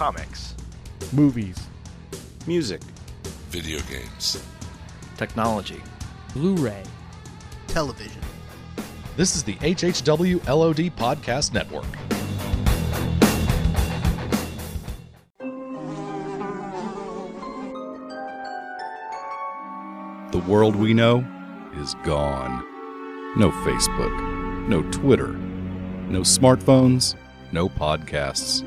comics, movies, music, video games, technology, Blu-ray, television. This is the HHW LOD Podcast Network. The world we know is gone. No Facebook, no Twitter, no smartphones, no podcasts.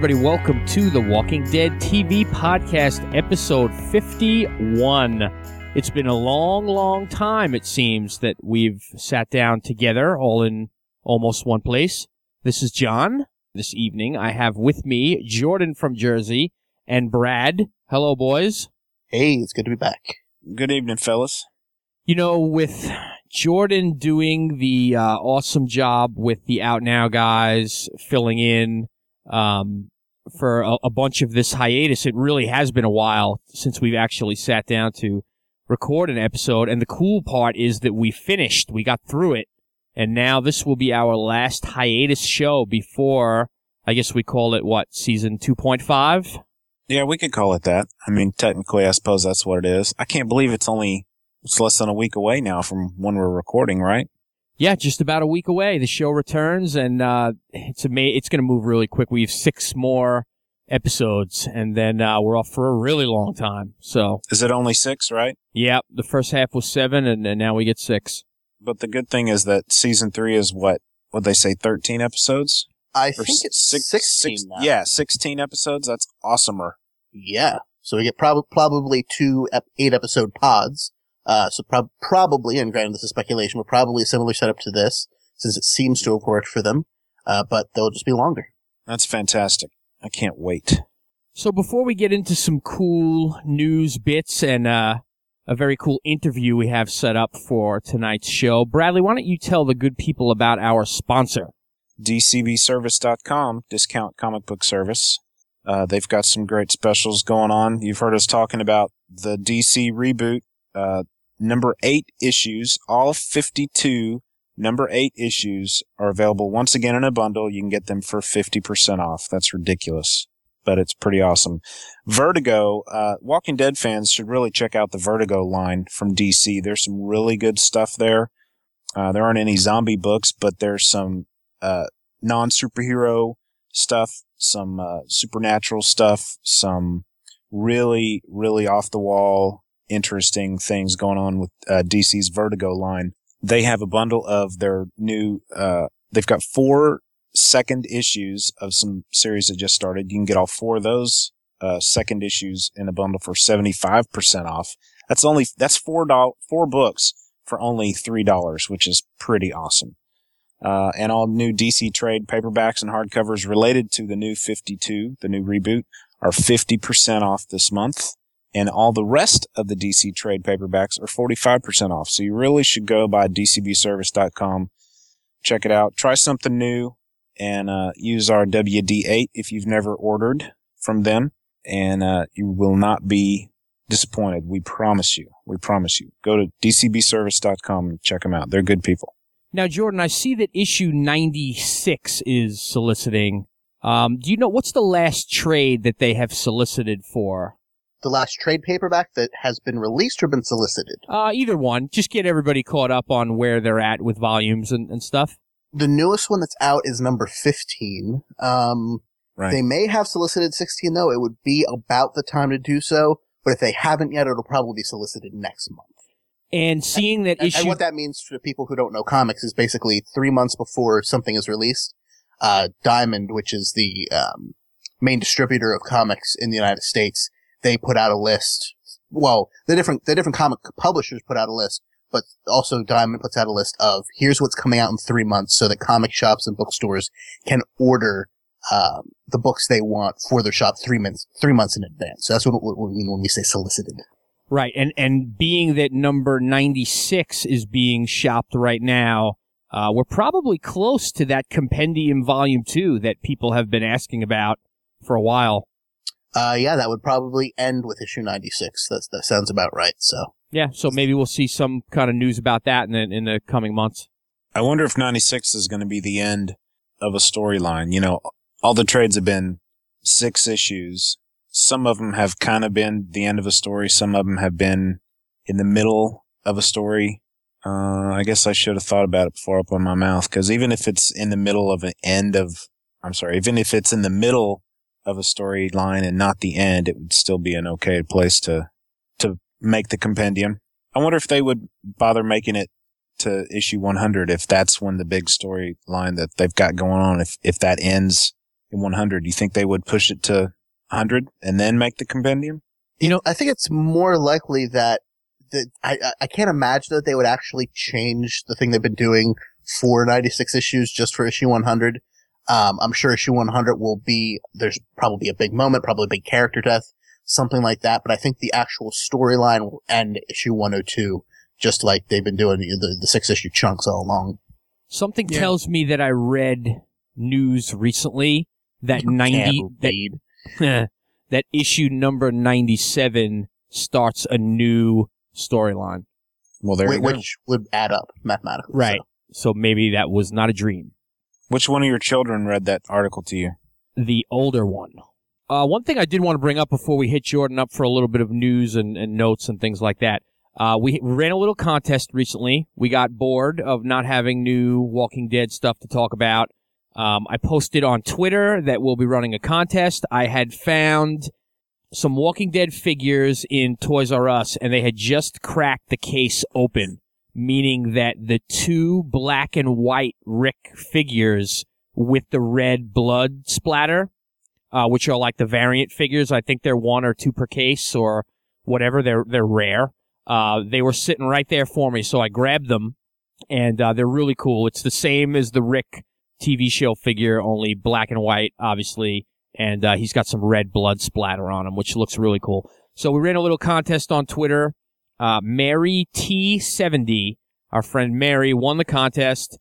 Everybody, welcome to the Walking Dead TV podcast, episode 51. It's been a long time, it seems, that we've sat down together all in almost one place. This is John. This evening, I have with me Jordan from Jersey and Brad. Hello, boys. Hey, it's good to be back. Good evening, fellas. You know, with Jordan doing the awesome job with the Out Now guys, filling in for a bunch of this hiatus, it really has been a while since we've actually sat down to record an episode. And the cool part is that we finished. We got through it. And now this will be our last hiatus show before, I guess we call it, what, season 2.5? Yeah, we could call it that. I mean, technically, I suppose that's what it is. I can't believe it's less than a week away now from when we're recording, right? Yeah, just about a week away. The show returns, and it's going to move really quick. We have 6 more episodes, and then we're off for a really long time. So is it only 6, right? Yeah, the first half was 7, and now we get 6. But the good thing is that season 3 is what they say, 13 episodes? I think it's 16 now. Yeah, 16 episodes. That's awesomer. Yeah, so we get probably 2 8-episode pods. So probably, and granted this is speculation, but probably a similar setup to this, since it seems to have worked for them, but they'll just be longer. That's fantastic. I can't wait. So before we get into some cool news bits and a very cool interview we have set up for tonight's show, Bradley, why don't you tell the good people about our sponsor? DCBService.com, discount comic book service. They've got some great specials going on. You've heard us talking about the DC reboot. Number 8 issues, all 52 number 8 issues are available once again in a bundle. You can get them for 50% off. That's ridiculous, but it's pretty awesome. Vertigo, Walking Dead fans should really check out the Vertigo line from DC. There's some really good stuff there. There aren't any zombie books, but there's some non-superhero stuff, some supernatural stuff, some really, really off-the-wall interesting things going on with DC's Vertigo line. They have a bundle of their new, they've got 4 second issues of some series that just started. You can get all 4 of those second issues in a bundle for 75% off. That's four books for only $3, which is pretty awesome. And all new DC trade paperbacks and hardcovers related to the new 52, the new reboot, are 50% off this month. And all the rest of the DC trade paperbacks are 45% off. So you really should go by DCBService.com, check it out, try something new, and use our WD8 if you've never ordered from them. And you will not be disappointed. We promise you. We promise you. Go to DCBService.com and check them out. They're good people. Now, Jordan, I see that issue 96 is soliciting. Do you know what's the last trade that they have solicited for? The last trade paperback that has been released or been solicited? Either one. Just get everybody caught up on where they're at with volumes and stuff. The newest one that's out is number 15. Right. They may have solicited 16, though. It would be about the time to do so. But if they haven't yet, it'll probably be solicited next month. And seeing that issue... And what that means for people who don't know comics is basically 3 months before something is released, Diamond, which is the main distributor of comics in the United States, they put out a list. Well, the different comic publishers put out a list, but also Diamond puts out a list of here's what's coming out in 3 months so that comic shops and bookstores can order the books they want for their shop 3 months in advance. So that's what we mean when we say solicited. Right, and being that number 96 is being shopped right now, we're probably close to that compendium volume 2 that people have been asking about for a while. Yeah, that would probably end with issue 96. That sounds about right. So yeah, so maybe we'll see some kind of news about that in the coming months. I wonder if 96 is going to be the end of a storyline. You know, all the trades have been 6 issues. Some of them have kind of been the end of a story. Some of them have been in the middle of a story. I guess I should have thought about it before I opened my mouth, because even if it's in the middle of an end of, I'm sorry, even if it's in the middle of a storyline and not the end, it would still be an okay place to make the compendium. I wonder if they would bother making it to issue 100 if that's when the big storyline that they've got going on, if that ends in 100. Do you think they would push it to 100 and then make the compendium? You know, I think it's more likely that I can't imagine that they would actually change the thing they've been doing for 96 issues just for issue 100. I'm sure issue 100 will be, there's probably a big moment, probably a big character death, something like that. But I think the actual storyline will end issue 102, just like they've been doing the 6-issue chunks all along. Something tells me that I read news recently that that issue number 97 starts a new storyline. Well, there you go. Which would add up mathematically. Right. So maybe that was not a dream. Which one of your children read that article to you? The older one. One thing I did want to bring up before we hit Jordan up for a little bit of news and notes and things like that. We ran a little contest recently. We got bored of not having new Walking Dead stuff to talk about. I posted on Twitter that we'll be running a contest. I had found some Walking Dead figures in Toys R Us, and they had just cracked the case open, meaning that the 2 black and white Rick figures with the red blood splatter, which are like the variant figures, I think they're 1 or 2 per case or whatever, they're rare. They were sitting right there for me, so I grabbed them, and they're really cool. It's the same as the Rick TV show figure, only black and white, obviously, and he's got some red blood splatter on him, which looks really cool. So we ran a little contest on Twitter. Mary T70, our friend Mary, won the contest.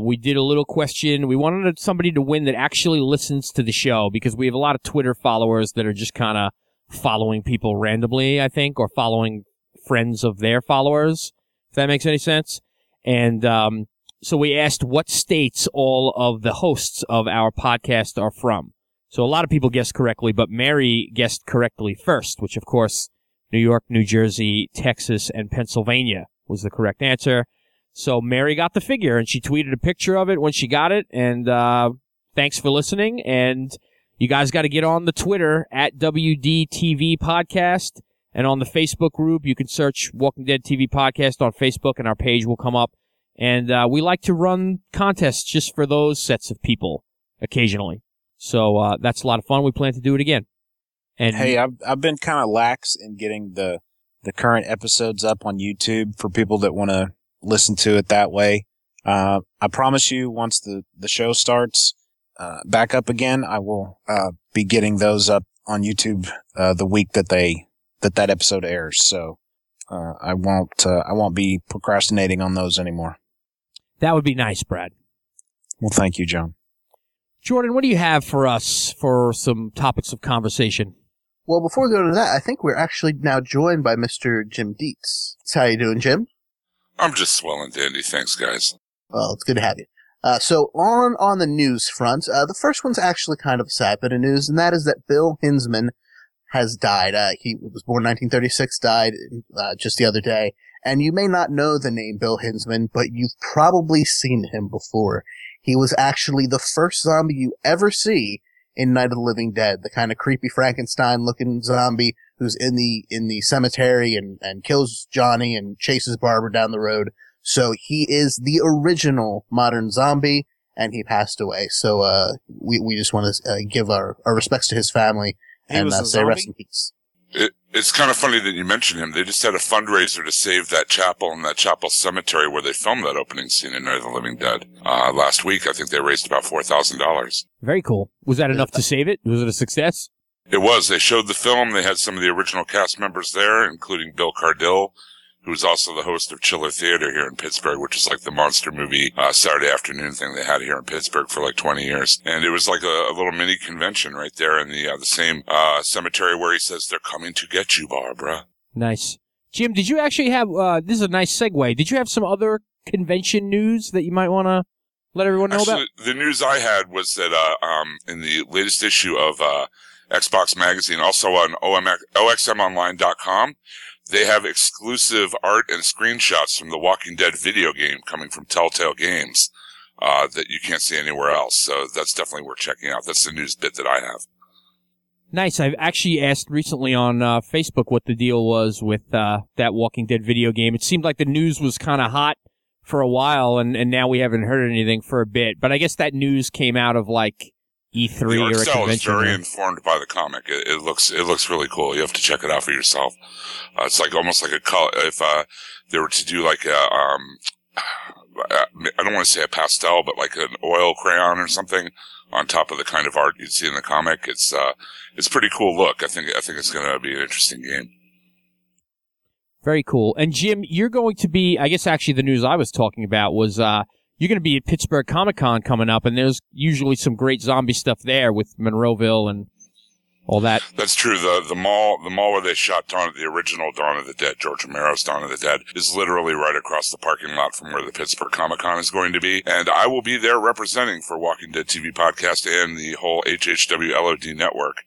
We did a little question. We wanted somebody to win that actually listens to the show, because we have a lot of Twitter followers that are just kind of following people randomly, I think, or following friends of their followers, if that makes any sense. And so we asked what states all of the hosts of our podcast are from. So a lot of people guessed correctly, but Mary guessed correctly first, which, of course, New York, New Jersey, Texas, and Pennsylvania was the correct answer. So Mary got the figure, and she tweeted a picture of it when she got it, and thanks for listening. And you guys got to get on the Twitter at WDTV Podcast, and on the Facebook group, you can search Walking Dead TV Podcast on Facebook, and our page will come up. And we like to run contests just for those sets of people occasionally. So that's a lot of fun. We plan to do it again. And hey, I've been kind of lax in getting the current episodes up on YouTube for people that want to listen to it that way. I promise you, once the show starts back up again, I will be getting those up on YouTube the week that that episode airs. So I won't be procrastinating on those anymore. That would be nice, Brad. Well, thank you, John. Jordan, what do you have for us for some topics of conversation? Well, before we go to that, I think we're actually now joined by Mr. Jim Dietz. How you doing, Jim? I'm just swell and dandy. Thanks, guys. Well, it's good to have you. So on the news front, the first one's actually kind of a sad bit of news, and that is that Bill Hinzman has died. He was born in 1936, died just the other day. And you may not know the name Bill Hinzman, but you've probably seen him before. He was actually the first zombie you ever see in Night of the Living Dead, the kind of creepy Frankenstein-looking zombie who's in the cemetery and kills Johnny and chases Barbara down the road. So he is the original modern zombie, and he passed away. So we just want to give our respects to his family and say rest in peace. It's kind of funny that you mentioned him. They just had a fundraiser to save that chapel and that chapel cemetery where they filmed that opening scene in Night of the Living Dead. Last week, I think they raised about $4,000. Very cool. Was that enough to save it? Was it a success? It was. They showed the film. They had some of the original cast members there, including Bill Cardill, who's also the host of Chiller Theater here in Pittsburgh, which is like the monster movie Saturday afternoon thing they had here in Pittsburgh for like 20 years. And it was like a little mini convention right there in the same cemetery where he says, "They're coming to get you, Barbara." Nice. Jim, did you actually have, this is a nice segue, did you have some other convention news that you might want to let everyone know about? The news I had was that in the latest issue of Xbox Magazine, also on OXMOnline.com, they have exclusive art and screenshots from the Walking Dead video game coming from Telltale Games that you can't see anywhere else. So that's definitely worth checking out. That's the news bit that I have. Nice. I've actually asked recently on Facebook what the deal was with that Walking Dead video game. It seemed like the news was kind of hot for a while, and now we haven't heard anything for a bit. But I guess that news came out of like E3 or a convention. It's very informed by the comic. It looks really cool. You have to check it out for yourself. It's like almost like a color. If they were to do like a I don't want to say a pastel, but like an oil crayon or something on top of the kind of art you'd see in the comic. It's pretty cool look. I think it's going to be an interesting game. Very cool. And Jim, you're going to be. I guess actually the news I was talking about was. You're going to be at Pittsburgh Comic Con coming up, and there's usually some great zombie stuff there with Monroeville and all that. That's true. The mall where they shot the original Dawn of the Dead, George Romero's Dawn of the Dead, is literally right across the parking lot from where the Pittsburgh Comic Con is going to be. And I will be there representing for Walking Dead TV podcast and the whole HHW LOD network.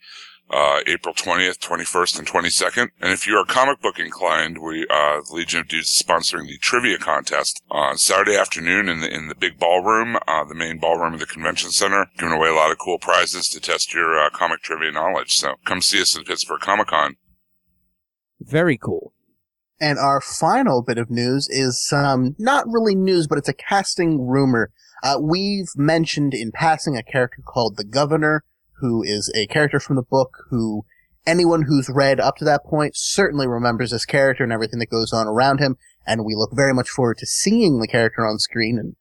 April 20th, 21st, and 22nd. And if you are comic book inclined, we, the Legion of Dudes is sponsoring the trivia contest on Saturday afternoon in the big ballroom, the main ballroom of the convention center, giving away a lot of cool prizes to test your comic trivia knowledge. So come see us at Pittsburgh Comic Con. Very cool. And our final bit of news is not really news, but it's a casting rumor. We've mentioned in passing a character called the Governor, who is a character from the book who anyone who's read up to that point certainly remembers this character and everything that goes on around him, and we look very much forward to seeing the character on screen, and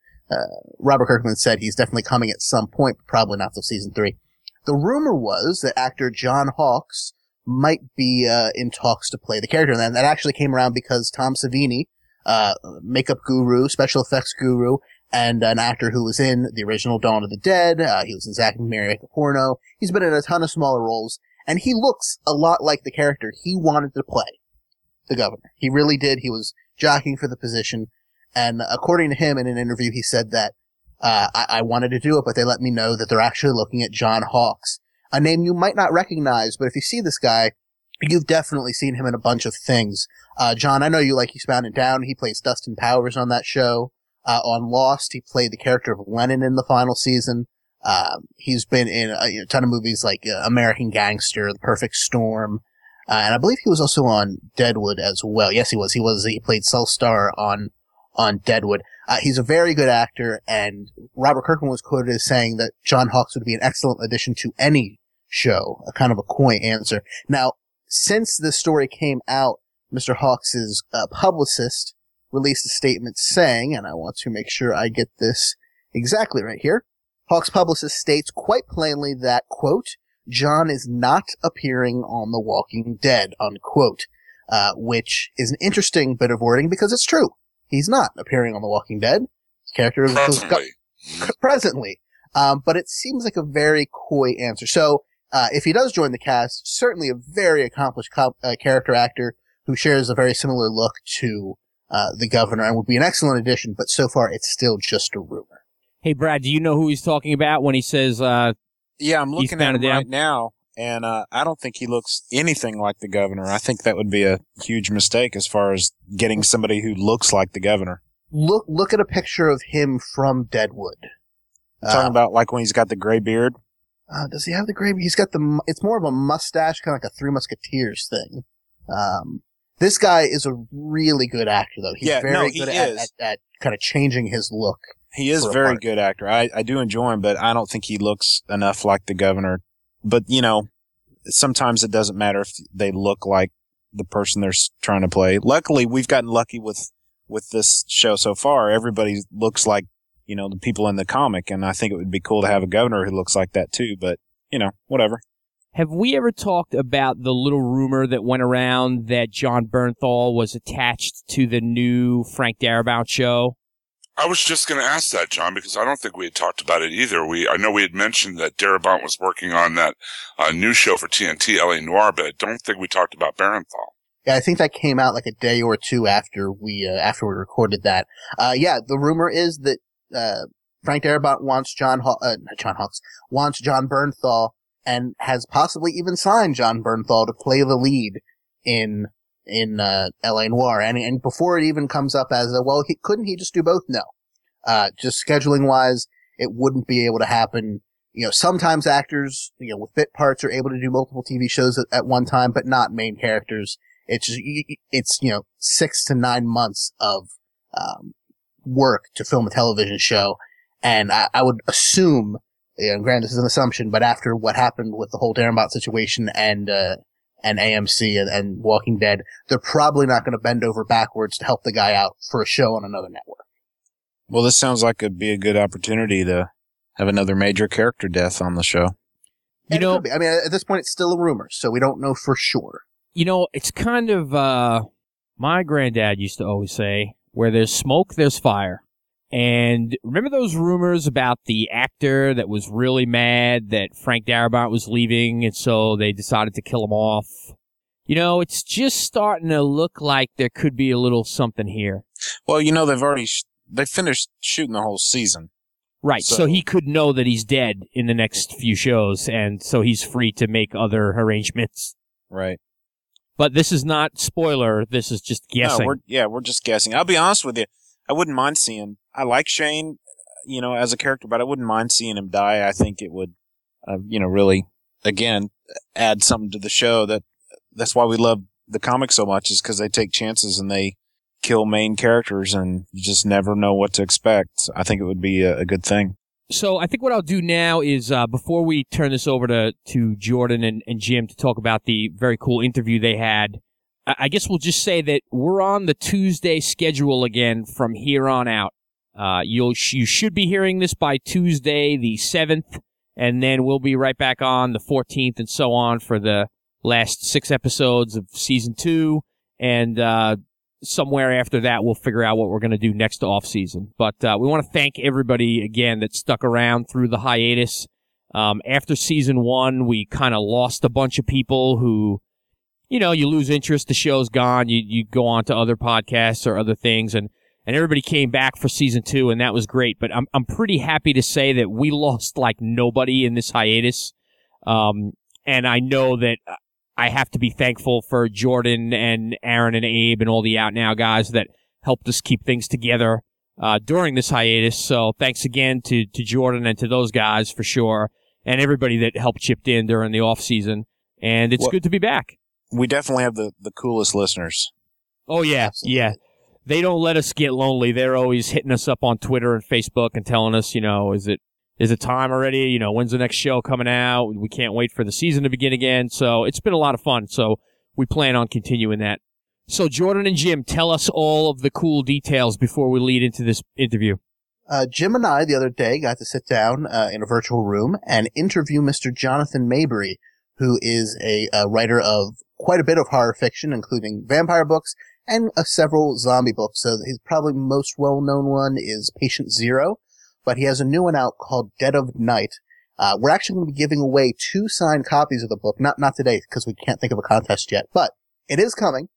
Robert Kirkman said he's definitely coming at some point, but probably not till season 3. The rumor was that actor John Hawkes might be in talks to play the character, and that actually came around because Tom Savini, makeup guru, special effects guru, and an actor who was in the original Dawn of the Dead. He was in Zack and Mary Make a Porno. He's been in a ton of smaller roles, and he looks a lot like the character he wanted to play, the Governor. He really did. He was jockeying for the position, and according to him in an interview, he said that I wanted to do it, but they let me know that they're actually looking at John Hawkes, a name you might not recognize, but if you see this guy, you've definitely seen him in a bunch of things. John, I know you like Eastbound and Down. He plays Dustin Powers on that show. On Lost, he played the character of Lennon in the final season. He's been in a ton of movies like American Gangster, The Perfect Storm, and I believe he was also on Deadwood as well. Yes, he was. He played Selstar on Deadwood. He's a very good actor, and Robert Kirkman was quoted as saying that John Hawkes would be an excellent addition to any show, a kind of a coy answer. Now, since this story came out, Mr. Hawkes' publicist released a statement saying, and I want to make sure I get this exactly right here, Hawkes' publicist states quite plainly that, quote, John is not appearing on The Walking Dead, unquote, which is an interesting bit of wording because it's true. He's not appearing on The Walking Dead. Character is presently. But it seems like a very coy answer. So if he does join the cast, certainly a very accomplished character actor who shares a very similar look to the Governor, and would be an excellent addition, but so far it's still just a rumor. Hey, Brad, do you know who he's talking about when he says yeah, I'm looking at him right now, and I don't think he looks anything like the Governor. I think that would be a huge mistake as far as getting somebody who looks like the Governor. Look at a picture of him from Deadwood. You're talking about like when he's got the gray beard? Does he have the gray beard? He's got the... It's more of a mustache, kind of like a Three Musketeers thing. This guy is a really good actor, though. He's very good at kind of changing his look. He is a very good actor. I do enjoy him, but I don't think he looks enough like the Governor. But, you know, sometimes it doesn't matter if they look like the person they're trying to play. Luckily, we've gotten lucky with this show so far. Everybody looks like, you know, the people in the comic, and I think it would be cool to have a governor who looks like that too, but, you know, whatever. Have we ever talked about the little rumor that went around that Jon Bernthal was attached to the new Frank Darabont show? I was just going to ask that, John, because I don't think we had talked about it either. I know we had mentioned that Darabont was working on that new show for TNT, L.A. Noire, but I don't think we talked about Bernthal. Yeah, I think that came out like a day or two after we recorded that. Yeah, the rumor is that Frank Darabont wants Jon Bernthal and has possibly even signed Jon Bernthal to play the lead in L.A. Noire, and before it even comes up as a, well, couldn't he just do both? No. Just scheduling-wise, it wouldn't be able to happen. You know, sometimes actors, you know, with bit parts are able to do multiple TV shows at one time, but not main characters. It's just, it's, you know, 6 to 9 months of work to film a television show, and I would assume, you know, granted this is an assumption, but after what happened with the whole Darabont situation and AMC and Walking Dead, they're probably not going to bend over backwards to help the guy out for a show on another network. Well, this sounds like it'd be a good opportunity to have another major character death on the show. You know, I mean, at this point, it's still a rumor, so we don't know for sure. You know, it's kind of, my granddad used to always say, where there's smoke, there's fire. And remember those rumors about the actor that was really mad that Frank Darabont was leaving, and so they decided to kill him off? You know, it's just starting to look like there could be a little something here. Well, you know, they've already they finished shooting the whole season. Right, so he could know that he's dead in the next few shows, and so he's free to make other arrangements. Right. But this is not spoiler, this is just guessing. No, we're just guessing. I'll be honest with you, I wouldn't mind seeing... I like Shane, you know, as a character, but I wouldn't mind seeing him die. I think it would, you know, really, again, add something to the show. That's why we love the comic so much, is because they take chances and they kill main characters, and you just never know what to expect. I think it would be a good thing. So I think what I'll do now is, before we turn this over to Jordan and Jim to talk about the very cool interview they had, I guess we'll just say that we're on the Tuesday schedule again from here on out. You should be hearing this by Tuesday the 7th, and then we'll be right back on the 14th and so on for the last 6 episodes of Season 2, and somewhere after that we'll figure out what we're going to do next off-season. But we want to thank everybody again that stuck around through the hiatus. After Season 1, we kind of lost a bunch of people who, you know, you lose interest, the show's gone, you go on to other podcasts or other things, and everybody came back for Season 2, and that was great. But I'm pretty happy to say that we lost like nobody in this hiatus. And I know that I have to be thankful for Jordan and Aaron and Abe and all the Out Now guys that helped us keep things together during this hiatus. So thanks again to Jordan and to those guys for sure, and everybody that helped chipped in during the off season. And it's good to be back. We definitely have the coolest listeners. Oh, yeah. Absolutely. Yeah. They don't let us get lonely. They're always hitting us up on Twitter and Facebook and telling us, you know, is it time already? You know, when's the next show coming out? We can't wait for the season to begin again. So it's been a lot of fun. So we plan on continuing that. So Jordan and Jim, tell us all of the cool details before we lead into this interview. Jim and I, the other day, got to sit down in a virtual room and interview Mr. Jonathan Maberry, who is a writer of quite a bit of horror fiction, including vampire books, and several zombie books. So his probably most well-known one is Patient Zero, but he has a new one out called Dead of Night. We're actually going to be giving away 2 signed copies of the book. Not today, because we can't think of a contest yet, but it is coming.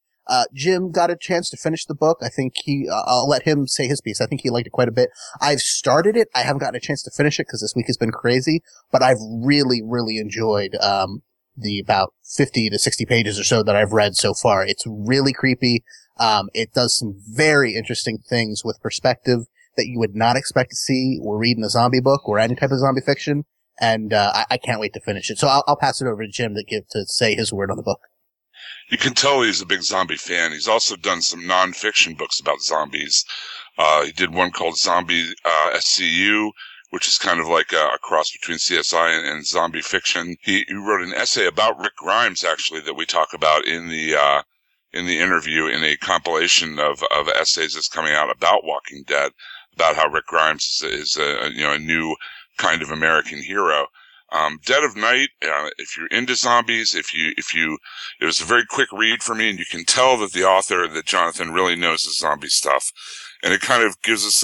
Jim got a chance to finish the book. I think I'll let him say his piece. I think he liked it quite a bit. I've started it. I haven't gotten a chance to finish it because this week has been crazy, but I've really, really enjoyed, the about 50 to 60 pages or so that I've read so far. It's really creepy. It does some very interesting things with perspective that you would not expect to see or read in a zombie book or any type of zombie fiction. And I can't wait to finish it. So I'll pass it over to Jim to say his word on the book. You can tell he's a big zombie fan. He's also done some nonfiction books about zombies. He did one called Zombie SCU, which is kind of like a cross between CSI and zombie fiction. He wrote an essay about Rick Grimes, actually, that we talk about in the in the interview in a compilation of essays that's coming out about Walking Dead, about how Rick Grimes is a new kind of American hero. Dead of Night, if you're into zombies, it was a very quick read for me, and you can tell that the author, that Jonathan, really knows the zombie stuff. And it kind of gives us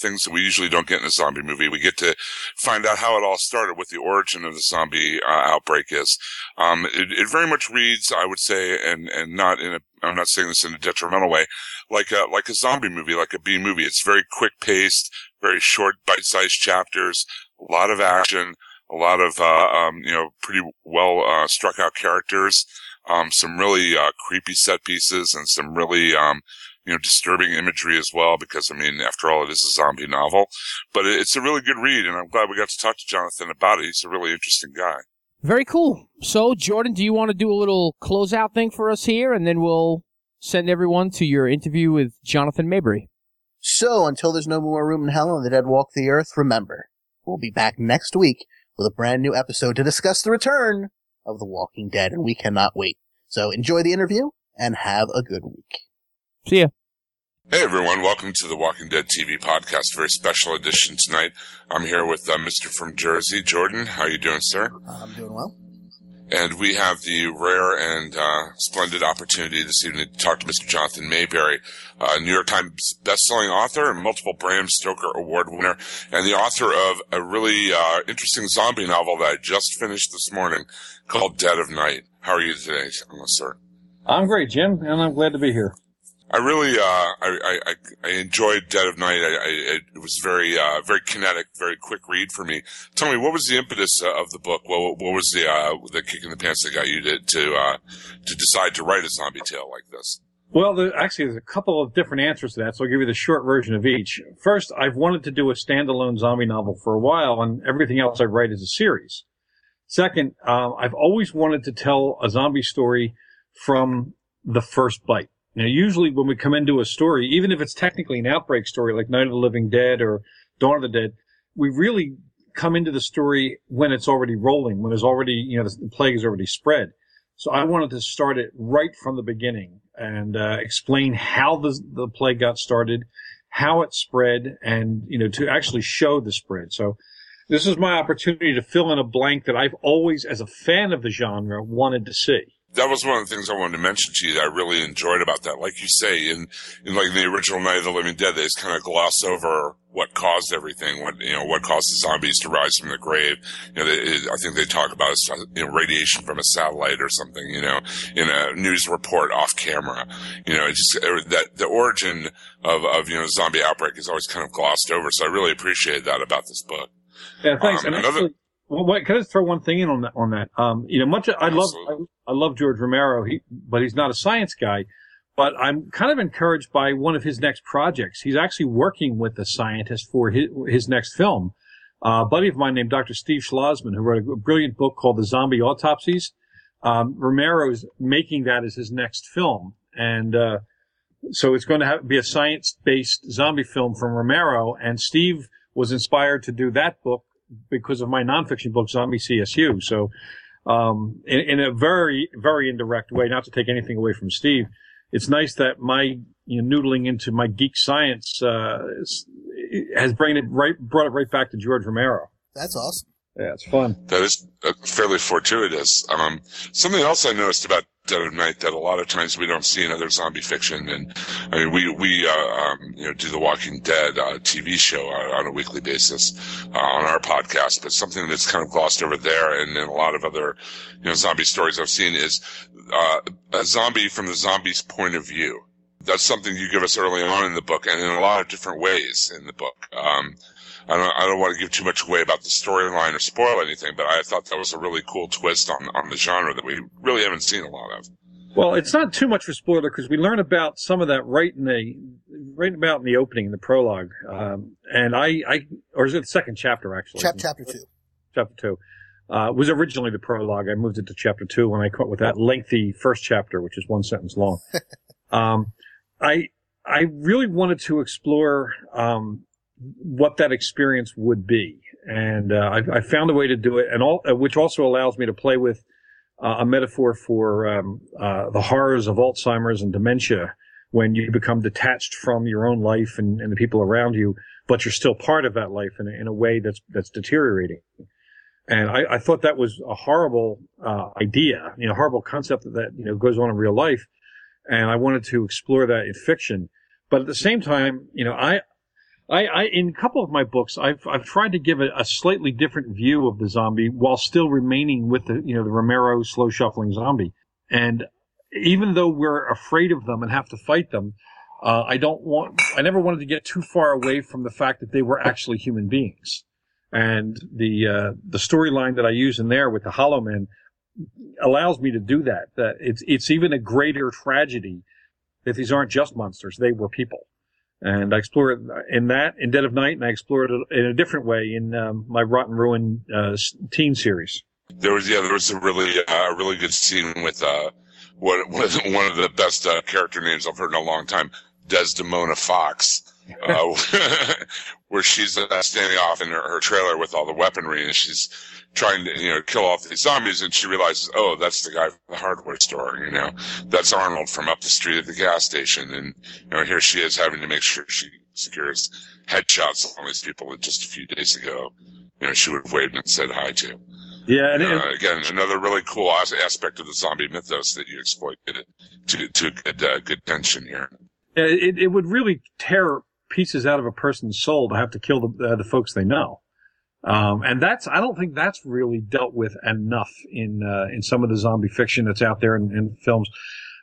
things that we usually don't get in a zombie movie. We get to find out how it all started, what the origin of the zombie outbreak is. It very much reads, I would say, and not in a, I'm not saying this in a detrimental way, like a zombie movie, like a B movie. It's very quick paced, very short, bite-sized chapters, a lot of action, a lot of pretty well struck out characters, some really creepy set pieces, and some really disturbing imagery as well, because, I mean, after all, it is a zombie novel. But it's a really good read, and I'm glad we got to talk to Jonathan about it. He's a really interesting guy. Very cool. So, Jordan, do you want to do a little closeout thing for us here, and then we'll send everyone to your interview with Jonathan Maberry? So, until there's no more room in hell and the dead walk the earth, remember, we'll be back next week with a brand new episode to discuss the return of The Walking Dead, and we cannot wait. So, enjoy the interview, and have a good week. See ya. Hey everyone, welcome to the Walking Dead TV podcast. Very special edition tonight. I'm here with Mr. from Jersey, Jordan. How you doing, sir? I'm doing well. And we have the rare and splendid opportunity this evening to talk to Mr. Jonathan Maberry, New York Times best-selling author and multiple Bram Stoker Award winner, and the author of a really interesting zombie novel that I just finished this morning called Dead of Night. How are you today, sir? I'm great, Jim, and I'm glad to be here. I really, I enjoyed Dead of Night. It was very, very kinetic, very quick read for me. Tell me, what was the impetus of the book? What was the kick in the pants that got you to decide to write a zombie tale like this? Well, there's a couple of different answers to that, so I'll give you the short version of each. First, I've wanted to do a standalone zombie novel for a while, and everything else I write is a series. Second, I've always wanted to tell a zombie story from the first bite. Now, usually when we come into a story, even if it's technically an outbreak story like Night of the Living Dead or Dawn of the Dead, we really come into the story when it's already rolling, when there's already, the plague is already spread. So I wanted to start it right from the beginning and explain how the plague got started, how it spread, and, to actually show the spread. So this is my opportunity to fill in a blank that I've always, as a fan of the genre, wanted to see. That was one of the things I wanted to mention to you that I really enjoyed about that. Like you say, in the original Night of the Living Dead, they just kind of gloss over what caused everything, what caused the zombies to rise from the grave. I think they talk about radiation from a satellite or something, in a news report off camera. That the origin of zombie outbreak is always kind of glossed over. So I really appreciated that about this book. Yeah, thanks. Can I just throw one thing in on that? I love George Romero, but he's not a science guy. But I'm kind of encouraged by one of his next projects. He's actually working with a scientist for his next film. A buddy of mine named Dr. Steve Schlossman, who wrote a brilliant book called The Zombie Autopsies. Romero's making that as his next film. And so it's going to be a science-based zombie film from Romero. And Steve was inspired to do that book because of my nonfiction book, Zombie CSU. So, in a very, very indirect way, not to take anything away from Steve, it's nice that my, noodling into my geek science, has brought it right back to George Romero. That's awesome. Yeah, it's fun. That is fairly fortuitous. Something else I noticed about Dead of Night that a lot of times we don't see in other zombie fiction. And I mean, we do the Walking Dead TV show on a weekly basis on our podcast, but something that's kind of glossed over there and in a lot of other, zombie stories I've seen is a zombie from the zombie's point of view. That's something you give us early on in the book and in a lot of different ways in the book. I don't want to give too much away about the storyline or spoil anything, but I thought that was a really cool twist on the genre that we really haven't seen a lot of. Well, it's not too much for spoiler because we learn about some of that right about in the opening, in the prologue, or is it the second chapter actually? Chapter 2. Chapter 2 was originally the prologue. I moved it to chapter 2 when I caught with that lengthy first chapter, which is one sentence long. I really wanted to explore what that experience would be. And I found a way to do it, which also allows me to play with a metaphor for the horrors of Alzheimer's and dementia, when you become detached from your own life and the people around you, but you're still part of that life in a way that's deteriorating. And I thought that was a horrible idea, you know, horrible concept that, you know, goes on in real life. And I wanted to explore that in fiction. But at the same time, you know, I in a couple of my books, I've tried to give a slightly different view of the zombie while still remaining with the, you know, the Romero slow shuffling zombie. And even though we're afraid of them and have to fight them, I never wanted to get too far away from the fact that they were actually human beings. And the storyline that I use in there with the Hollow Men allows me to do that. That it's even a greater tragedy that these aren't just monsters; they were people. And I explore it in that, in Dead of Night, and I explored it in a different way in my Rotten Ruin teen series. There was a really good scene with one of the best character names I've heard in a long time, Desdemona Fox. Where she's standing off in her trailer with all the weaponry, and she's trying to, you know, kill off these zombies, and she realizes, oh, that's the guy from the hardware store, you know, that's Arnold from up the street at the gas station, and, you know, here she is having to make sure she secures headshots on these people that just a few days ago, you know, she would have waved and said hi to. Yeah, again, another really cool aspect of the zombie mythos that you exploited to good tension here. It would really tear pieces out of a person's soul to have to kill the folks they know, and I don't think that's really dealt with enough in some of the zombie fiction that's out there in films.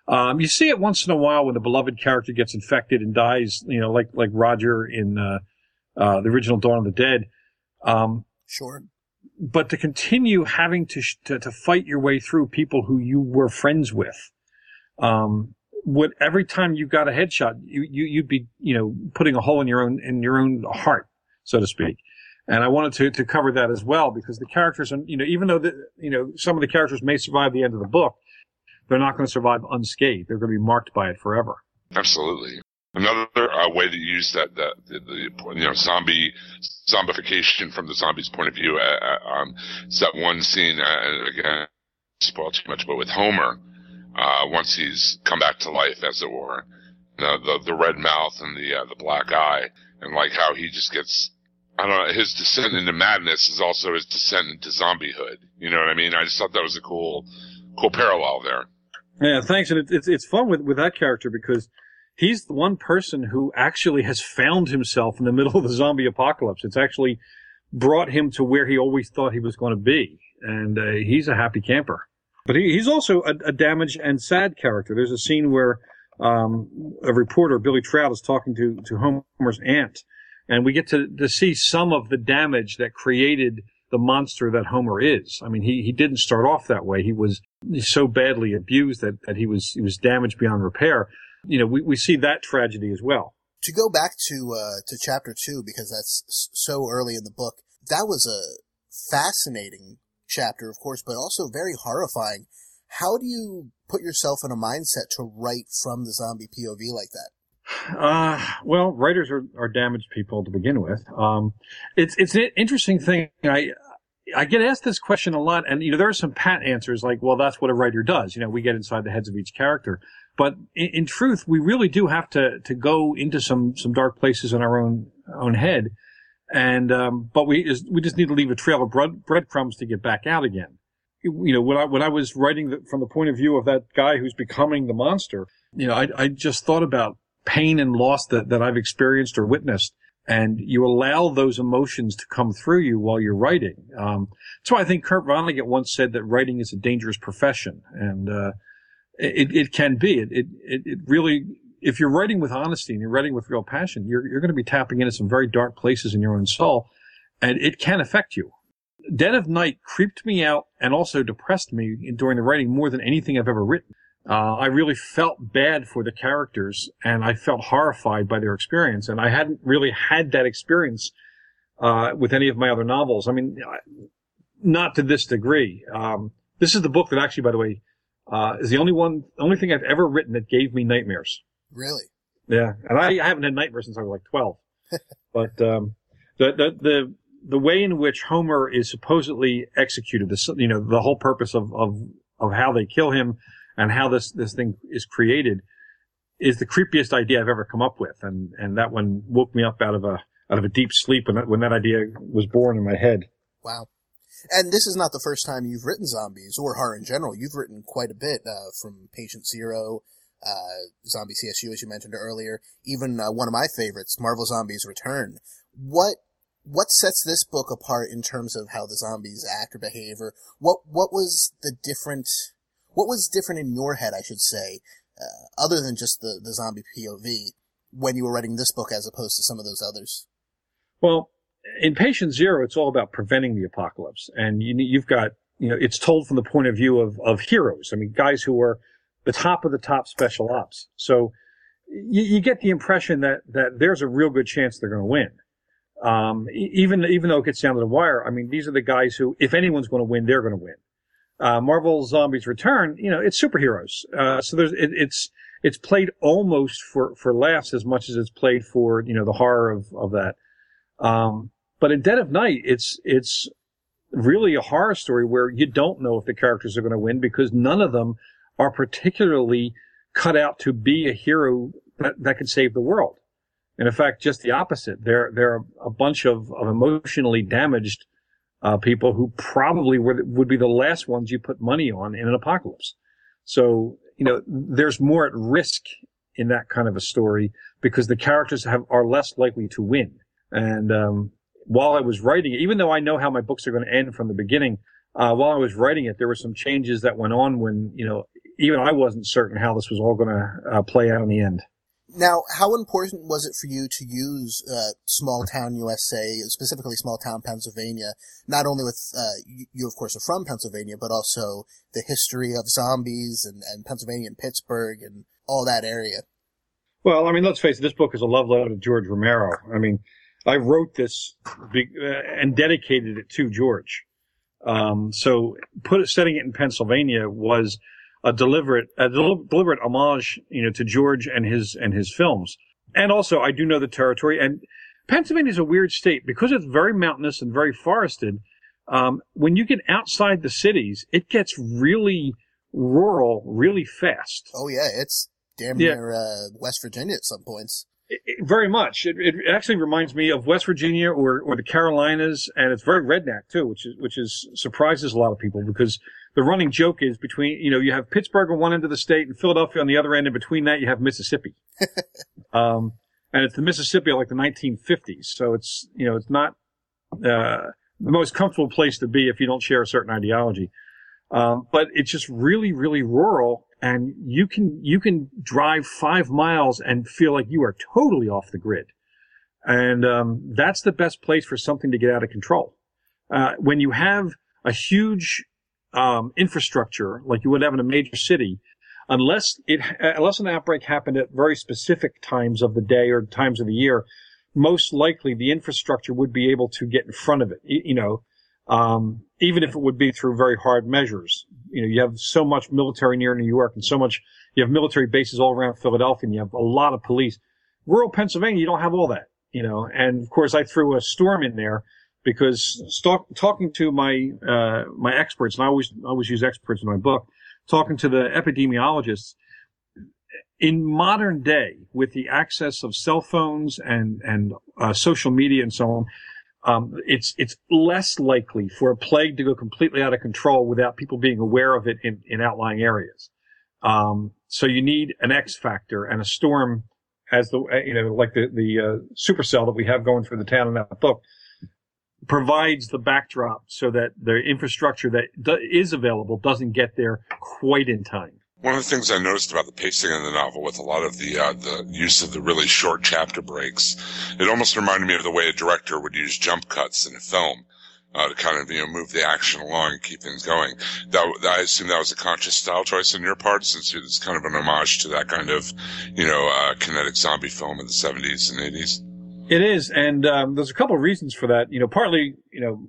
You see it once in a while when the beloved character gets infected and dies, you know, like Roger in the original Dawn of the Dead. Sure. But to continue having to fight your way through people who you were friends with. Every time you got a headshot, you'd be, you know, putting a hole in your own heart, so to speak. And I wanted to cover that as well, because the characters, you know, even though some of the characters may survive the end of the book, they're not going to survive unscathed. They're going to be marked by it forever. Absolutely. Another way to use that zombification from the zombie's point of view is that one scene. Again, spoil too much, but with Homer. Once he's come back to life, as it were, you know, the red mouth and the black eye, and like how he just gets, I don't know, his descent into madness is also his descent into zombiehood. You know what I mean? I just thought that was a cool parallel there. Yeah, thanks, and it's fun with that character because he's the one person who actually has found himself in the middle of the zombie apocalypse. It's actually brought him to where he always thought he was going to be, and he's a happy camper. But he's also a damaged and sad character. There's a scene where a reporter, Billy Trout, is talking to Homer's aunt, and we get to see some of the damage that created the monster that Homer is. I mean, he didn't start off that way. He was so badly abused that he was damaged beyond repair. You know, we see that tragedy as well. To go back to chapter 2, because that's so early in the book, that was a fascinating chapter, of course, but also very horrifying. How do you put yourself in a mindset to write from the zombie POV like that? Well, writers are damaged people to begin with. It's an interesting thing. I get asked this question a lot, and you know there are some pat answers like, well, that's what a writer does. You know, we get inside the heads of each character, but in truth, we really do have to go into some dark places in our own head. And, but we just need to leave a trail of breadcrumbs to get back out again. You know, when I was writing from the point of view of that guy who's becoming the monster, you know, I just thought about pain and loss that I've experienced or witnessed. And you allow those emotions to come through you while you're writing. That's why I think Kurt Vonnegut once said that writing is a dangerous profession. And, it can be. It really, if you're writing with honesty and you're writing with real passion, you're going to be tapping into some very dark places in your own soul, and it can affect you. Dead of Night creeped me out and also depressed me during the writing more than anything I've ever written. I really felt bad for the characters, and I felt horrified by their experience, and I hadn't really had that experience with any of my other novels. I mean, not to this degree. This is the book that actually, by the way, is the only thing I've ever written that gave me nightmares. Really? Yeah, and I haven't had nightmares since I was like 12. But the way in which Homer is supposedly executed, the whole purpose of of how they kill him and how this thing is created is the creepiest idea I've ever come up with. And that one woke me up out of a deep sleep when that idea was born in my head. Wow. And this is not the first time you've written zombies or horror in general. You've written quite a bit, from Patient Zero, Zombie CSU, as you mentioned earlier, even one of my favorites, Marvel Zombies Return. What sets this book apart in terms of how the zombies act or behave, or what was different in your head, I should say, other than just the zombie POV when you were writing this book as opposed to some of those others? Well, in Patient Zero, it's all about preventing the apocalypse, and you've got, it's told from the point of view of heroes. I mean, guys who are the top of the top special ops. So you get the impression that there's a real good chance they're going to win. Even though it gets down to the wire, I mean, these are the guys who, if anyone's going to win, they're going to win. Marvel Zombies Return, it's superheroes. So it's played almost for laughs as much as it's played for, the horror of that. But in Dead of Night, it's really a horror story where you don't know if the characters are going to win because none of them are particularly cut out to be a hero that can save the world. And in fact, just the opposite. They're a bunch of emotionally damaged people who probably would be the last ones you put money on in an apocalypse. So, there's more at risk in that kind of a story because the characters are less likely to win. And while I was writing it, even though I know how my books are going to end from the beginning, while I was writing it, there were some changes that went on when, even I wasn't certain how this was all going to play out in the end. Now, how important was it for you to use small town USA, specifically small town Pennsylvania, not only with you, of course, are from Pennsylvania, but also the history of zombies and Pennsylvania and Pittsburgh and all that area? Well, I mean, let's face it, this book is a love letter to George Romero. I mean, I wrote this and dedicated it to George. So setting it in Pennsylvania was a deliberate homage, to George and his films. And also, I do know the territory. And Pennsylvania is a weird state because it's very mountainous and very forested. When you get outside the cities, it gets really rural, really fast. Oh yeah, it's damn near West Virginia at some points. Very much. It actually reminds me of West Virginia or the Carolinas, and it's very redneck too, which surprises a lot of people because the running joke is between, you have Pittsburgh on one end of the state and Philadelphia on the other end, and between that you have Mississippi. And it's the Mississippi of like the 1950s, so it's, it's not the most comfortable place to be if you don't share a certain ideology. But it's just really, really rural. And you can drive 5 miles and feel like you are totally off the grid. And, that's the best place for something to get out of control. When you have a huge, infrastructure like you would have in a major city, unless an outbreak happened at very specific times of the day or times of the year, most likely the infrastructure would be able to get in front of it, even if it would be through very hard measures. You have so much military near New York and you have military bases all around Philadelphia and you have a lot of police. Rural Pennsylvania, you don't have all that, and of course I threw a storm in there because talking to my experts, and I always use experts in my book, talking to the epidemiologists in modern day with the access of cell phones and social media and so on, it's less likely for a plague to go completely out of control without people being aware of it in outlying areas. So you need an X factor and a storm as the supercell that we have going through the town in that book provides the backdrop so that the infrastructure that is available doesn't get there quite in time. One of the things I noticed about the pacing in the novel with a lot of the use of the really short chapter breaks, it almost reminded me of the way a director would use jump cuts in a film, to kind of, move the action along and keep things going. I assume that was a conscious style choice on your part, since it's kind of an homage to that kind of, kinetic zombie film of the 70s and 80s. It is. And, there's a couple of reasons for that. Partly,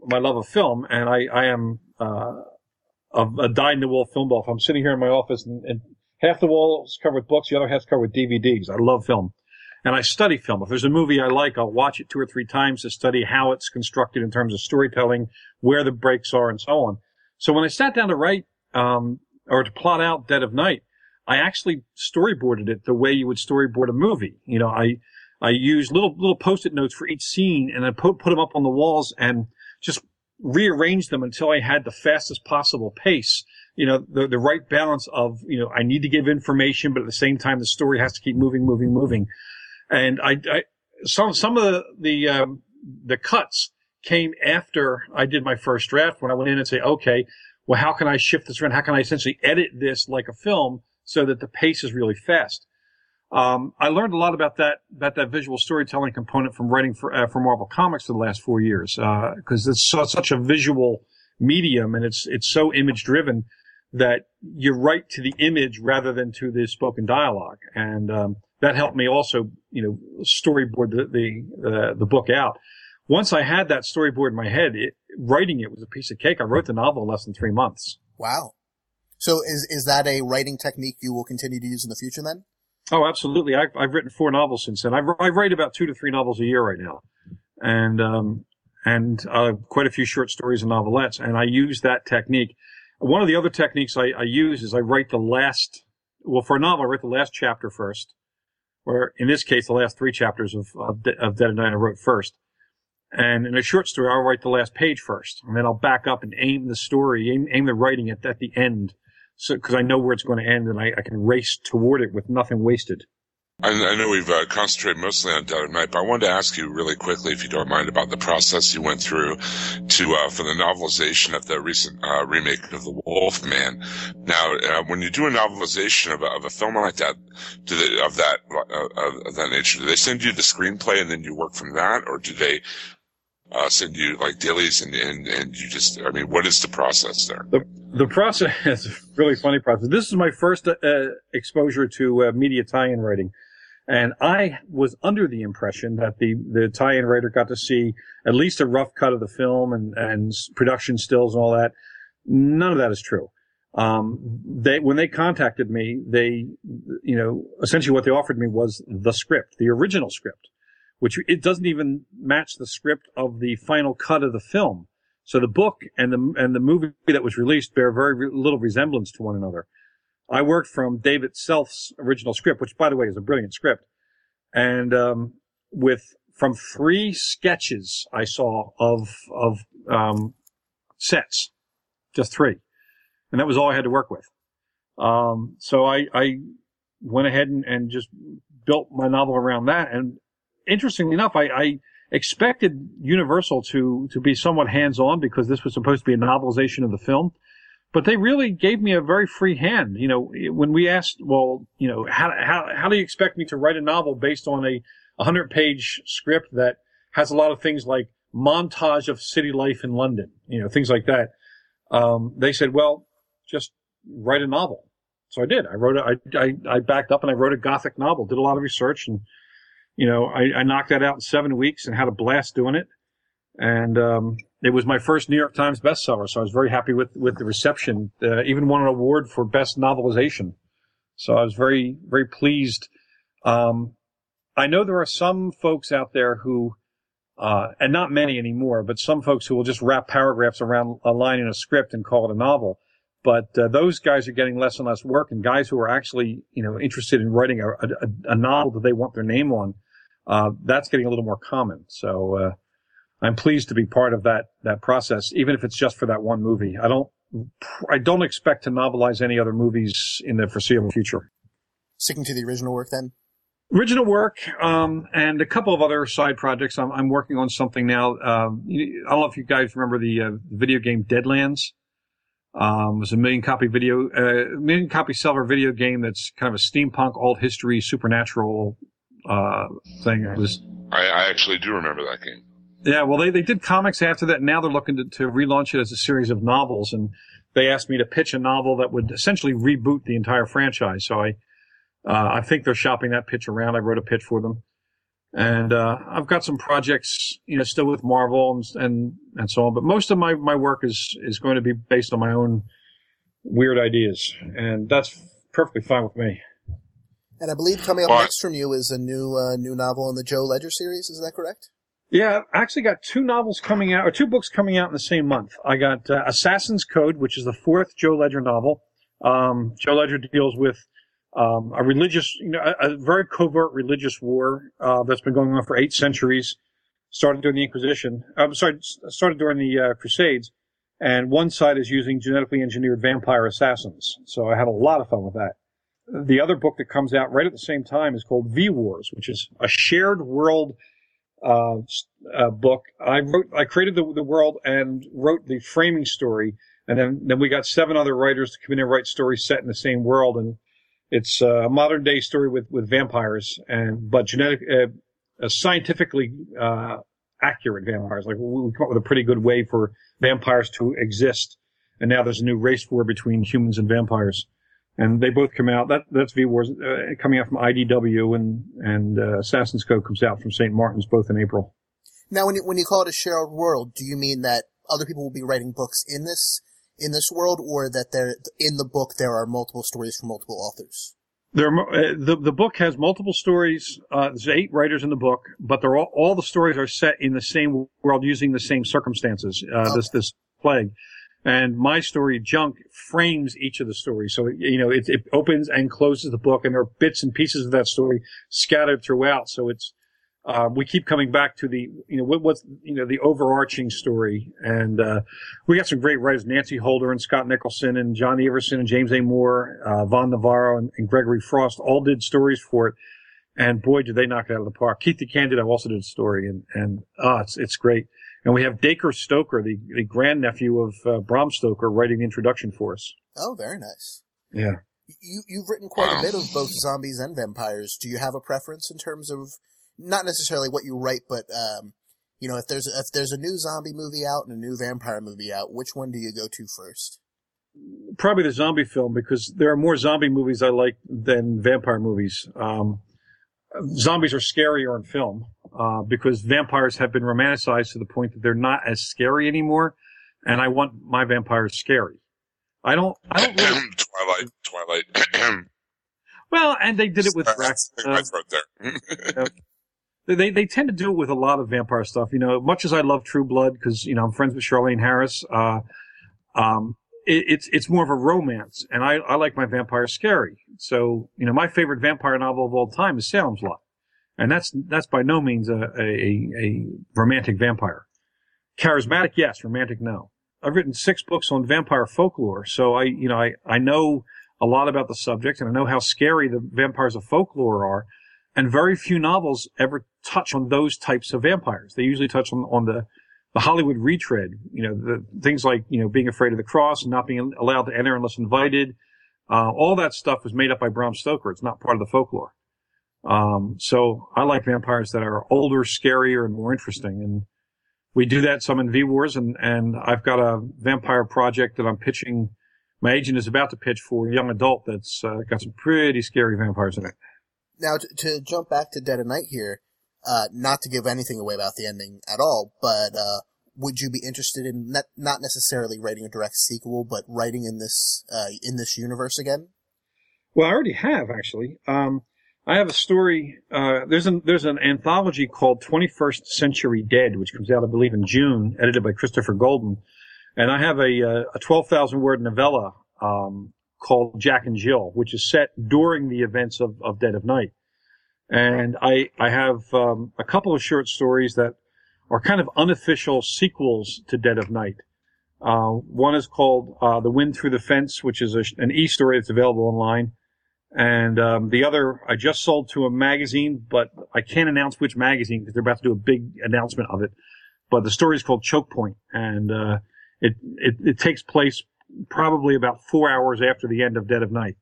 my love of film, and I am, a dyed-in-the-wool film buff. I'm sitting here in my office, and half the wall is covered with books, the other half is covered with DVDs. I love film, and I study film. If there's a movie I like, I'll watch it 2 or 3 times to study how it's constructed in terms of storytelling, where the breaks are, and so on. So when I sat down to write or to plot out Dead of Night, I actually storyboarded it the way you would storyboard a movie. You know, I used little post-it notes for each scene, and I put them up on the walls and just rearranged them until I had the fastest possible pace. You know, the right balance of, you know, I need to give information, but at the same time, the story has to keep moving. And some of the cuts came after I did my first draft, when I went in and say, okay, well, how can I shift this around? How can I essentially edit this like a film so that the pace is really fast? I learned a lot about that visual storytelling component from writing for Marvel Comics for the last 4 years, because it's such a visual medium, and it's so image driven that you write to the image rather than to the spoken dialogue, and that helped me also, you know, storyboard the book out. Once I had that storyboard in my head, writing it was a piece of cake. I wrote the novel in less than 3 months. Wow! So is that a writing technique you will continue to use in the future then? Oh, absolutely. I've written 4 novels since then. I write about 2 to 3 novels a year right now, and quite a few short stories and novelettes, and I use that technique. One of the other techniques I use is I write the last – well, for a novel, I write the last chapter first, or in this case, the last 3 chapters of Dead of Night I wrote first. And in a short story, I'll write the last page first, and then I'll back up and aim the story, aim the writing at the end. So, because I know where it's going to end, and I can race toward it with nothing wasted. I know we've concentrated mostly on Dead of Night, but I wanted to ask you really quickly, if you don't mind, about the process you went through for the novelization of the recent remake of The Wolfman. Now, when you do a novelization of a film like that, of that nature, do they send you the screenplay and then you work from that, or do they send you like dailies and you just, I mean, what is the process there? The process is a really funny process. This is my first exposure to media tie-in writing. And I was under the impression that the tie-in writer got to see at least a rough cut of the film and production stills and all that. None of that is true. When they contacted me, essentially what they offered me was the script, the original script, which it doesn't even match the script of the final cut of the film. So the book and the movie that was released bear very little resemblance to one another. I worked from David Self's original script, which, by the way, is a brilliant script, and from 3 sketches I saw of sets, just 3, and that was all I had to work with. So I went ahead and just built my novel around that. And interestingly enough, I expected Universal to be somewhat hands-on, because this was supposed to be a novelization of the film, but they really gave me a very free hand. You know, when we asked, well, you know, how do you expect me to write a novel based on a 100-page script that has a lot of things like montage of city life in London, you know, things like that? They said, well, just write a novel. So I did. I backed up and I wrote a gothic novel, did a lot of research, and you know, I knocked that out in 7 weeks and had a blast doing it. And it was my first New York Times bestseller, so I was very happy with the reception. Even won an award for best novelization. So I was very, very pleased. I know there are some folks out there who, and not many anymore, but some folks who will just wrap paragraphs around a line in a script and call it a novel. But those guys are getting less and less work, and guys who are actually, you know, interested in writing a novel that they want their name on, that's getting a little more common. So I'm pleased to be part of that process, even if it's just for that one movie. I don't expect to novelize any other movies in the foreseeable future. Sticking to the original work, then? Original work, and a couple of other side projects. I'm working on something now. I don't know if you guys remember the video game Deadlands. It was a million copy seller video game that's kind of a steampunk, alt history, supernatural thing. I actually do remember that game. Yeah, well, they did comics after that. Now they're looking to relaunch it as a series of novels, and they asked me to pitch a novel that would essentially reboot the entire franchise. So I think they're shopping that pitch around. I wrote a pitch for them, and I've got some projects, you know, still with Marvel and so on, but most of my work is going to be based on my own weird ideas, and that's perfectly fine with me. And I believe coming up next from you is a new novel in the Joe Ledger series, is that correct? Yeah, I actually got 2 novels coming out, or 2 books coming out in the same month. I got Assassin's Code, which is the 4th Joe Ledger novel. Joe Ledger deals with a religious, a very covert religious war that's been going on for 8 centuries. Started during the Inquisition. Started during the Crusades, and one side is using genetically engineered vampire assassins. So I had a lot of fun with that. The other book that comes out right at the same time is called V Wars, which is a shared world book. I created the world and wrote the framing story, and then we got 7 other writers to come in and write stories set in the same world. And it's a modern day story with vampires but genetic. Scientifically accurate vampires. Like, we come up with a pretty good way for vampires to exist, and now there's a new race war between humans and vampires, and they both come out. That's V Wars coming out from IDW, and Assassin's Code comes out from St. Martin's, both in April. Now, when you call it a shared world, do you mean that other people will be writing books in this world, or that in the book there are multiple stories from multiple authors? The book has multiple stories. There's 8 writers in the book, but they're all the stories are set in the same world using the same circumstances. This plague, and my story Junk frames each of the stories. So it opens and closes the book, and there are bits and pieces of that story scattered throughout. So it's we keep coming back to the the overarching story, and we got some great writers: Nancy Holder and Scott Nicholson and John Everson and James A. Moore, Von Navarro and Gregory Frost all did stories for it, and boy, did they knock it out of the park. Keith DeCandido also did a story, and it's great. And we have Dacre Stoker, the grandnephew of Bram Stoker, writing the introduction for us. Oh, very nice. Yeah, you've written quite a bit of both zombies and vampires. Do you have a preference in terms of? Not necessarily what you write, but, if there's a new zombie movie out and a new vampire movie out, which one do you go to first? Probably the zombie film, because there are more zombie movies I like than vampire movies. Zombies are scarier in film, because vampires have been romanticized to the point that they're not as scary anymore. And I want my vampires scary. I don't really... Twilight. Well, and they did it with... They tend to do it with a lot of vampire stuff. Much as I love True Blood, because, I'm friends with Charlaine Harris, it's more of a romance, and I like my vampire scary. So, my favorite vampire novel of all time is Salem's Lot, and that's by no means a romantic vampire. Charismatic, yes. Romantic, no. I've written 6 books on vampire folklore, so I know a lot about the subject, and I know how scary the vampires of folklore are. And very few novels ever touch on those types of vampires. They usually touch on the Hollywood retread, the things like, being afraid of the cross and not being allowed to enter unless invited. All that stuff was made up by Bram Stoker. It's not part of the folklore. So I like vampires that are older, scarier, and more interesting. And we do that some in V Wars, and I've got a vampire project that I'm pitching. My agent is about to pitch for a young adult that's got some pretty scary vampires in it. Now, to jump back to Dead of Night here, not to give anything away about the ending at all, but would you be interested in not necessarily writing a direct sequel, but writing in this universe again? Well, I already have, actually. I have a story. There's an anthology called 21st Century Dead, which comes out, I believe, in June, edited by Christopher Golden. And I have a 12,000-word novella called Jack and Jill, which is set during the events of Dead of Night. And I have a couple of short stories that are kind of unofficial sequels to Dead of Night. One is called The Wind Through the Fence, which is an e-story that's available online. And the other I just sold to a magazine, but I can't announce which magazine because they're about to do a big announcement of it. But the story is called Choke Point, and it takes place probably about 4 hours after the end of Dead of Night.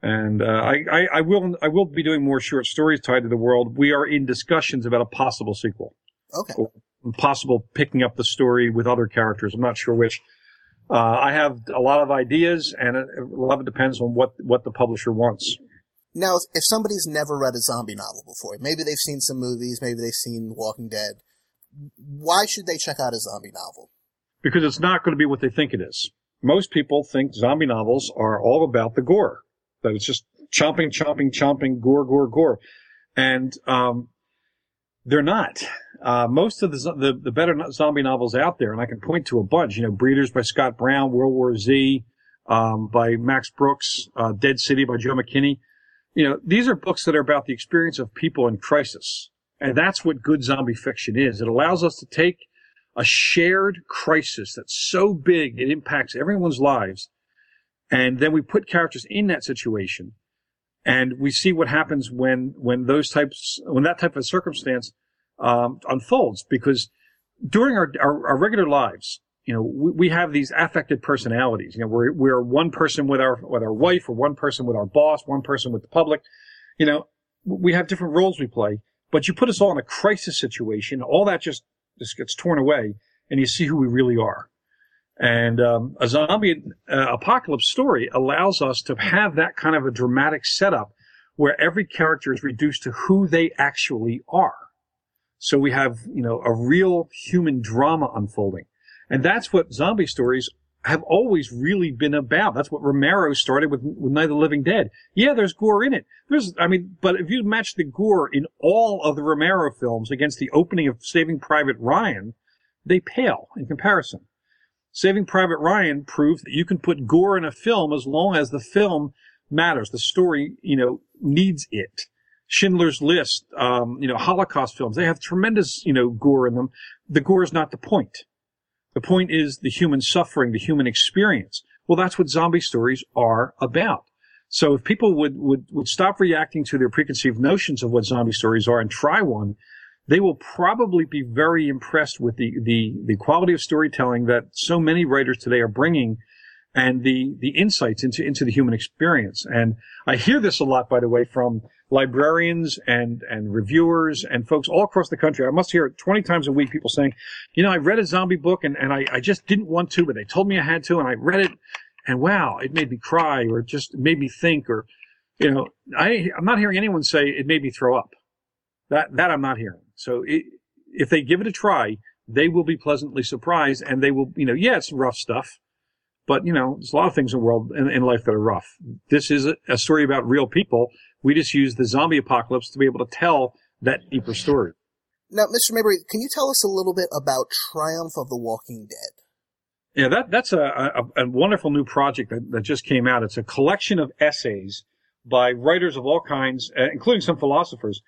And I will be doing more short stories tied to the world. We are in discussions about a possible sequel. Okay. Or possible picking up the story with other characters. I'm not sure which. I have a lot of ideas, and a lot of it depends on what the publisher wants. Now, if somebody's never read a zombie novel before, maybe they've seen some movies, maybe they've seen Walking Dead, why should they check out a zombie novel? Because it's not going to be what they think it is. Most people think zombie novels are all about the gore, that it's just chomping, gore. And they're not. Most of the better zombie novels out there, and I can point to a bunch, Breeders by Scott Brown, World War Z, by Max Brooks, Dead City by Joe McKinney. You know, these are books that are about the experience of people in crisis. And that's what good zombie fiction is. It allows us to take a shared crisis that's so big it impacts everyone's lives, and then we put characters in that situation, and we see what happens when that type of circumstance unfolds. Because during our regular lives, you know, we have these affected personalities. You know, we're one person with our wife, or one person with our boss, one person with the public. You know, we have different roles we play. But you put us all in a crisis situation, all that just gets torn away, and you see who we really are. And a zombie apocalypse story allows us to have that kind of a dramatic setup where every character is reduced to who they actually are. So we have, you know, a real human drama unfolding. And that's what zombie stories have always really been about. That's what Romero started with Night of the Living Dead. Yeah, there's gore in it. But if you match the gore in all of the Romero films against the opening of Saving Private Ryan, they pale in comparison. Saving Private Ryan proves that you can put gore in a film as long as the film matters. The story, you know, needs it. Schindler's List, you know, Holocaust films, they have tremendous, you know, gore in them. The gore is not the point. The point is the human suffering, the human experience. Well, that's what zombie stories are about. So if people would stop reacting to their preconceived notions of what zombie stories are and try one, they will probably be very impressed with the quality of storytelling that so many writers today are bringing, and the insights into the human experience. And I hear this a lot, by the way, from librarians and reviewers and folks all across the country. I must hear it 20 times a week, people saying, you know, I read a zombie book and I just didn't want to, but they told me I had to, and I read it, and wow, it made me cry, or just made me think, or, you know, I'm not hearing anyone say it made me throw up. That I'm not hearing. So if they give it a try, they will be pleasantly surprised, and they will, you know, yeah, it's rough stuff. But, you know, there's a lot of things in the world, in life, that are rough. This is a story about real people. We just use the zombie apocalypse to be able to tell that deeper story. Now, Mr. Maberry, can you tell us a little bit about Triumph of the Walking Dead? Yeah, that's a wonderful new project that just came out. It's a collection of essays by writers of all kinds, including some philosophers,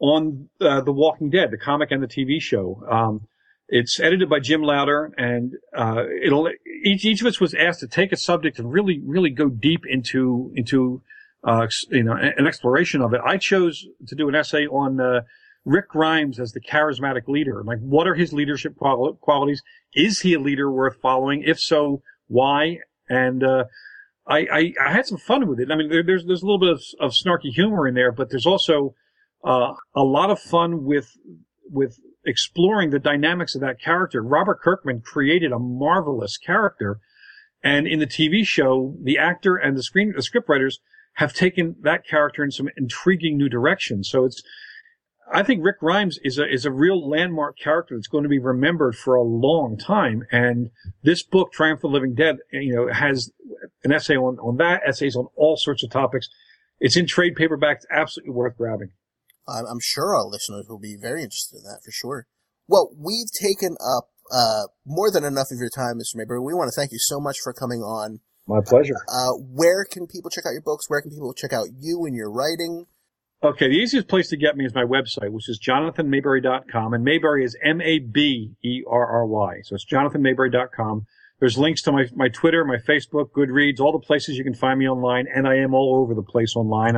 on The Walking Dead, the comic and the TV show. It's edited by Jim Louder, and each of us was asked to take a subject and really, really go deep into you know, an exploration of it. I chose to do an essay on Rick Grimes as the charismatic leader. Like, what are his leadership qualities? Is he a leader worth following? If so, why? And I had some fun with it. I mean, there's a little bit of snarky humor in there, but there's also a lot of fun with exploring the dynamics of that character. Robert Kirkman created a marvelous character, and in the TV show, the actor and the scriptwriters have taken that character in some intriguing new directions. So I think Rick Grimes is a real landmark character that's going to be remembered for a long time. And this book, Triumph of the Living Dead, you know, has an essay on that, essays on all sorts of topics. It's in trade paperback. It's absolutely worth grabbing. I'm sure our listeners will be very interested in that, for sure. Well, we've taken up more than enough of your time, Mr. Maberry. We want to thank you so much for coming on. My pleasure. Where can people check out your books? Where can people check out you and your writing? Okay, the easiest place to get me is my website, which is jonathanmaberry.com, and Maberry is M-A-B-E-R-R-Y. So it's jonathanmaberry.com. There's links to my Twitter, my Facebook, Goodreads, all the places you can find me online, and I am all over the place online.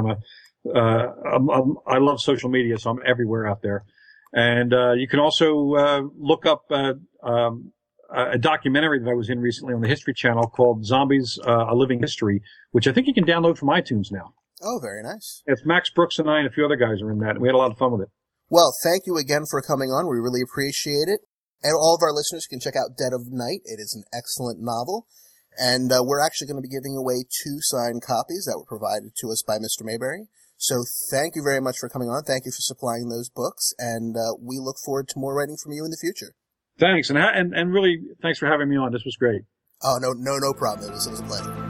I love social media, so I'm everywhere out there. And you can also look up a documentary that I was in recently on the History Channel called Zombies, A Living History, which I think you can download from iTunes now. Oh, very nice. It's Max Brooks and I and a few other guys are in that, and we had a lot of fun with it. Well, thank you again for coming on. We really appreciate it. And all of our listeners can check out Dead of Night. It is an excellent novel. And we're actually going to be giving away 2 signed copies that were provided to us by Mr. Maberry. So thank you very much for coming on. Thank you for supplying those books, and we look forward to more writing from you in the future. Thanks, and really thanks for having me on. This was great. Oh, no problem. It was a pleasure.